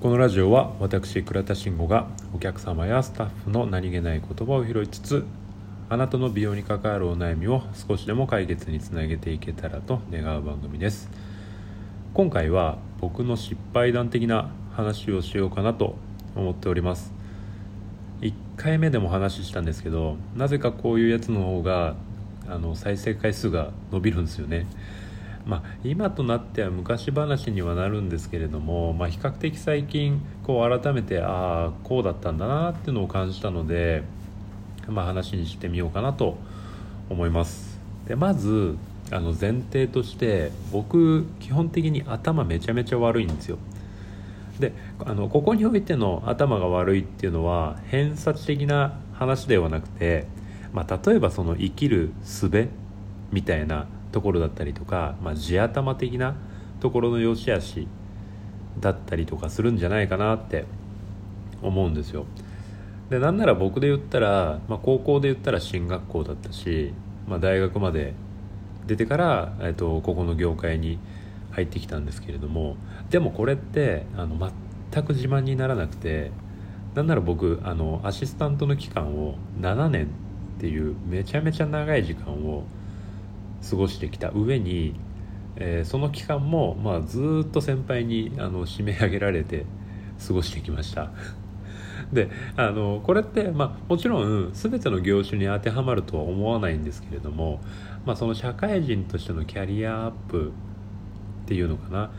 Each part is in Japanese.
このラジオは私倉田真吾がお客様やスタッフの何気ない言葉を拾いつつ、あなたの美容に関わるお悩みを少しでも解決につなげていけたらと願う番組です。今回は僕の失敗談的な話をしようかなと思っております。1回目でも話したんですけど、なぜかこういうやつの方が再生回数が伸びるんですよね。今となっては昔話にはなるんですけれども、比較的最近改めてこうだったんだなっていうのを感じたので、話にしてみようかなと思います。でまず前提として、僕基本的に頭めちゃめちゃ悪いんですよ。でここにおいての頭が悪いっていうのは偏差値的な話ではなくて、例えばその生きる術みたいなところだったりとか、地頭的なところの良し悪しだったりとかするんじゃないかなって思うんですよ。でなんなら僕で言ったら、高校で言ったら進学校だったし、大学まで出てから、ここの業界に入ってきたんですけれども、でもこれって全く自慢にならなくて、なんなら僕アシスタントの期間を7年っていうめちゃめちゃ長い時間を過ごしてきた上に、その期間も、ずっと先輩に締め上げられて過ごしてきましたでこれって、もちろん全ての業種に当てはまるとは思わないんですけれども、その社会人としてのキャリアアップっていうのかな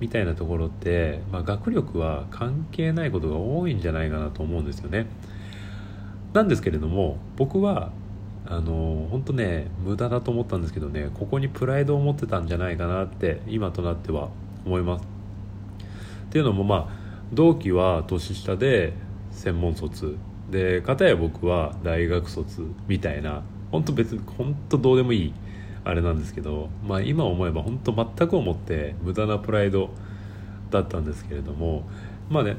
みたいなところって、学力は関係ないことが多いんじゃないかなと思うんですよね。なんですけれども、僕は本当ね無駄だと思ったんですけどね、ここにプライドを持ってたんじゃないかなって今となっては思います。っていうのも同期は年下で専門卒で、片や僕は大学卒みたいな、本当どうでもいいあれなんですけど、今思えば本当全く思って無駄なプライドだったんですけれども、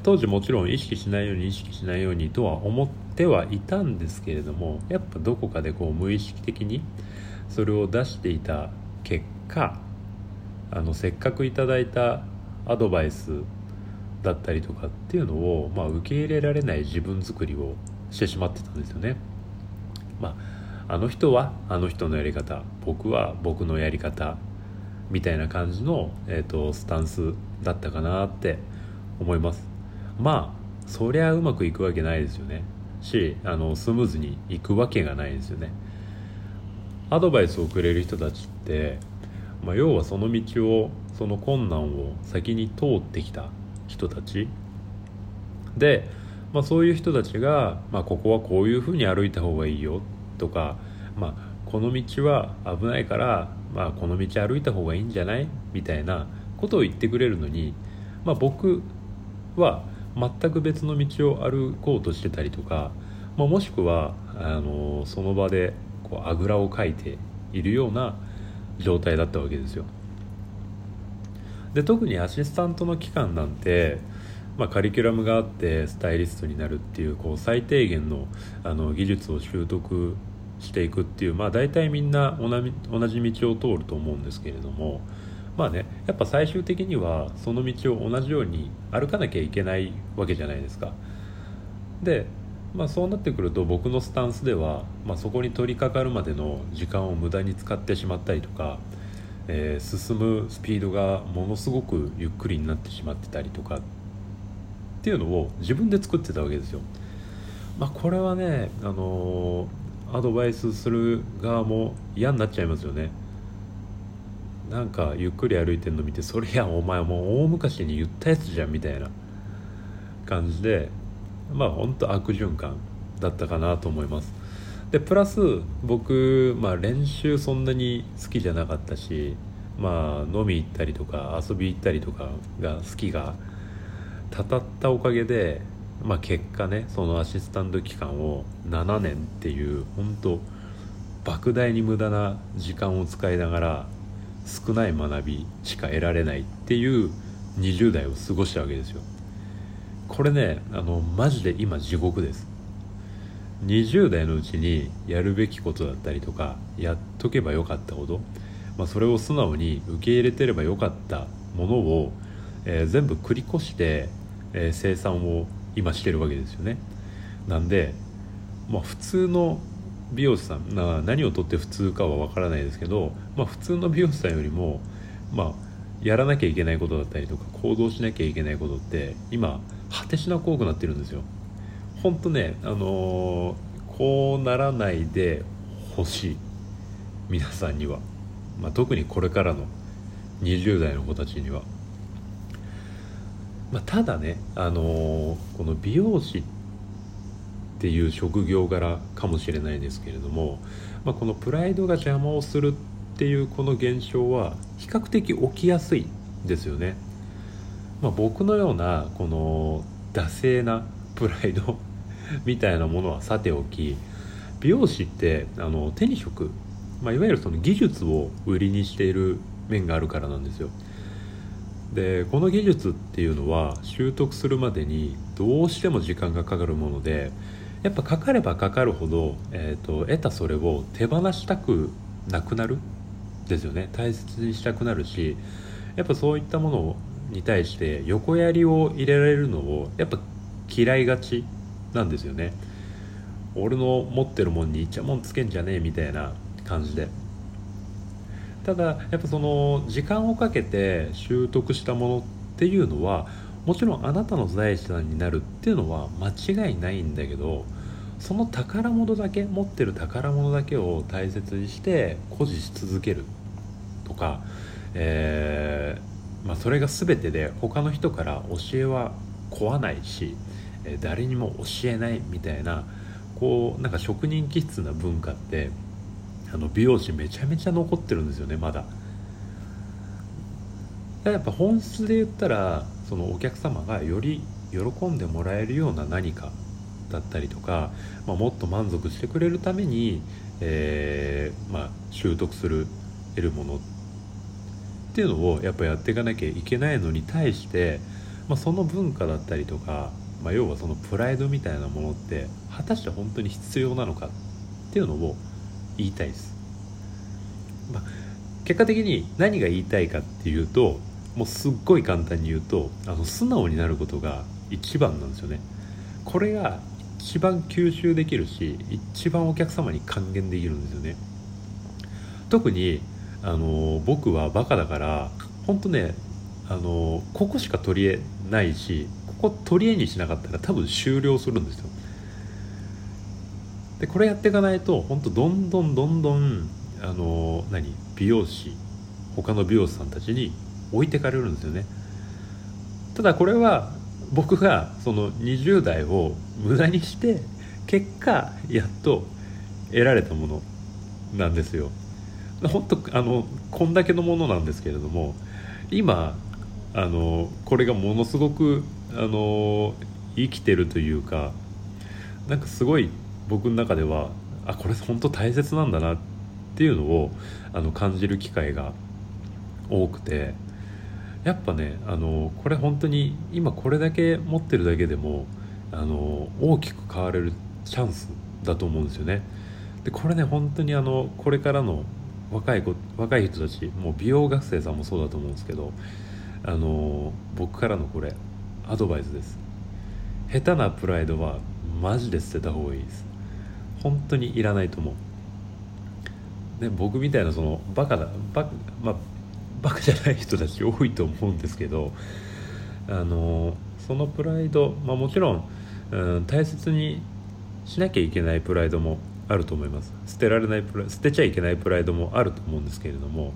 当時もちろん意識しないようにとは思ってはいたんですけれども、やっぱどこかで無意識的にそれを出していた結果、せっかくいただいたアドバイスだったりとかっていうのを、受け入れられない自分作りをしてしまってたんですよね。あの人はあの人のやり方、僕は僕のやり方みたいな感じの、スタンスだったかなって思います。そりゃうまくいくわけないですよねし、スムーズにいくわけがないですよね。アドバイスをくれる人たちって、要はその道を、その困難を先に通ってきた人たちで、そういう人たちが、ここはこういうふうに歩いた方がいいよとか、この道は危ないから、この道歩いた方がいいんじゃないみたいなことを言ってくれるのに、僕は全く別の道を歩こうとしてたりとか、もしくはその場であぐらをかいているような状態だったわけですよ。で特にアシスタントの期間なんて、カリキュラムがあってスタイリストになるっていう、最低限の、技術を習得していくっていう、大体みんな同じ道を通ると思うんですけれども、やっぱ最終的にはその道を同じように歩かなきゃいけないわけじゃないですか。で、そうなってくると僕のスタンスでは、そこに取り掛かるまでの時間を無駄に使ってしまったりとか、進むスピードがものすごくゆっくりになってしまってたりとかっていうのを自分で作ってたわけですよ。これはね、アドバイスする側も嫌になっちゃいますよね。なんかゆっくり歩いてるの見て、それやお前もう大昔に言ったやつじゃんみたいな感じで、ほんと悪循環だったかなと思います。でプラス僕、練習そんなに好きじゃなかったし、飲み行ったりとか遊び行ったりとかが好きがたたったおかげで、結果ね、そのアシスタント期間を7年っていう本当莫大に無駄な時間を使いながら少ない学びしか得られないっていう20代を過ごしたわけですよ。これね、マジで今地獄です。20代のうちにやるべきことだったりとか、やっとけばよかったこと、それを素直に受け入れてればよかったものを、全部繰り越して、生産を今してるわけですよね。なんで、まあ、普通の美容師さん何をとって普通かはわからないですけど、まあ、普通の美容師さんよりも、まあ、やらなきゃいけないことだったりとか行動しなきゃいけないことって今果てしなく多くなってるんですよ。ほんとね、こうならないでほしい、皆さんには、まあ、特にこれからの20代の子たちには。まあ、ただね、この美容師っていう職業柄かもしれないですけれども、まあ、このプライドが邪魔をするっていうこの現象は比較的起きやすいですよね。まあ、僕のようなこの惰性なプライドみたいなものはさておき、美容師って手に職、まあ、いわゆるその技術を売りにしている面があるからなんですよ。でこの技術っていうのは習得するまでにどうしても時間がかかるもので、やっぱかかればかかるほど、得たそれを手放したくなくなるですよね。大切にしたくなるし、やっぱそういったものに対して横やりを入れられるのをやっぱ嫌いがちなんですよね。俺の持ってるもんにいちゃもんつけんじゃねえみたいな感じで。ただやっぱその時間をかけて習得したものっていうのはもちろんあなたの財産になるっていうのは間違いないんだけど、その宝物だけ、持ってる宝物だけを大切にして誇示し続けるとか、まあ、それが全てで他の人から教えは請わないし誰にも教えないみたいな、こうなんか職人気質な文化って美容師めちゃめちゃ残ってるんですよね、まだ。やっぱ本質で言ったらそのお客様がより喜んでもらえるような何かだったりとか、まあ、もっと満足してくれるために、まあ、習得する得るものっていうのをやっぱやっていかなきゃいけないのに対して、まあ、その文化だったりとか、まあ、要はそのプライドみたいなものって果たして本当に必要なのかっていうのを言いたいです。まあ、結果的に何が言いたいかっていうと、もうすっごい簡単に言うと素直になることが一番なんですよね。これが一番吸収できるし、一番お客様に還元できるんですよね。特に僕はバカだから本当ね、ここしか取り柄ないし、ここ取り柄にしなかったら多分終了するんですよ。でこれやっていかないと本当どんどん美容師、他の美容師さんたちに置いてかれるんですよね。ただこれは僕がその20代を無駄にして結果やっと得られたものなんですよ。本当こんだけのものなんですけれども、今これがものすごく生きてるというか、なんかすごい僕の中ではこれ本当大切なんだなっていうのを感じる機会が多くて、やっぱねこれ本当に今これだけ持ってるだけでも大きく変われるチャンスだと思うんですよね。でこれね本当にこれからの若い人たち、もう美容学生さんもそうだと思うんですけど、僕からのこれアドバイスです。下手なプライドはマジで捨てた方がいいです。本当にいらないと思う。で僕みたいなそのバカじゃない人たち多いと思うんですけど、そのプライド、まあ、もちろん、大切にしなきゃいけないプライドもあると思います。捨てちゃいけないプライドもあると思うんですけれども、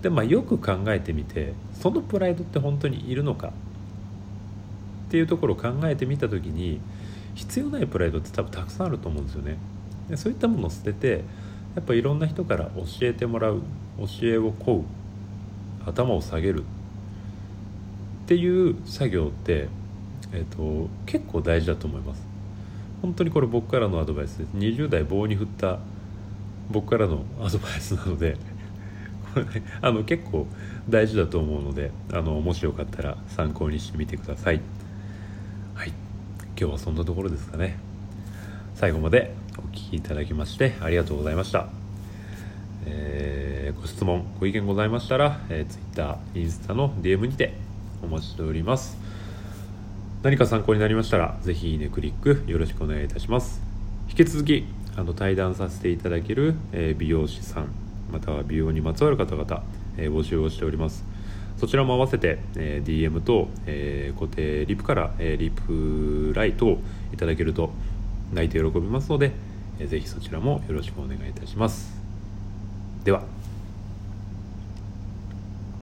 で、まあ、よく考えてみて、そのプライドって本当にいるのかっていうところを考えてみたときに、必要ないプライドって多分たくさんあると思うんですよね。でそういったものを捨てて、やっぱいろんな人から教えてもらう、教えを請う、頭を下げるっていう作業って、結構大事だと思います。本当にこれ僕からのアドバイスです。20代棒に振った僕からのアドバイスなのでこれ、ね、結構大事だと思うのでもしよかったら参考にしてみてください。はい、今日はそんなところですかね。最後までお聞きいただきましてありがとうございました。ご質問ご意見ございましたら、Twitter、インスタの DM にてお待ちしております。何か参考になりましたらぜひいいねクリックよろしくお願いいたします。引き続き対談させていただける美容師さんまたは美容にまつわる方々募集をしております。そちらも合わせて DM と固定リプからリプライトいただけると泣いて喜びますので、ぜひそちらもよろしくお願いいたします。では。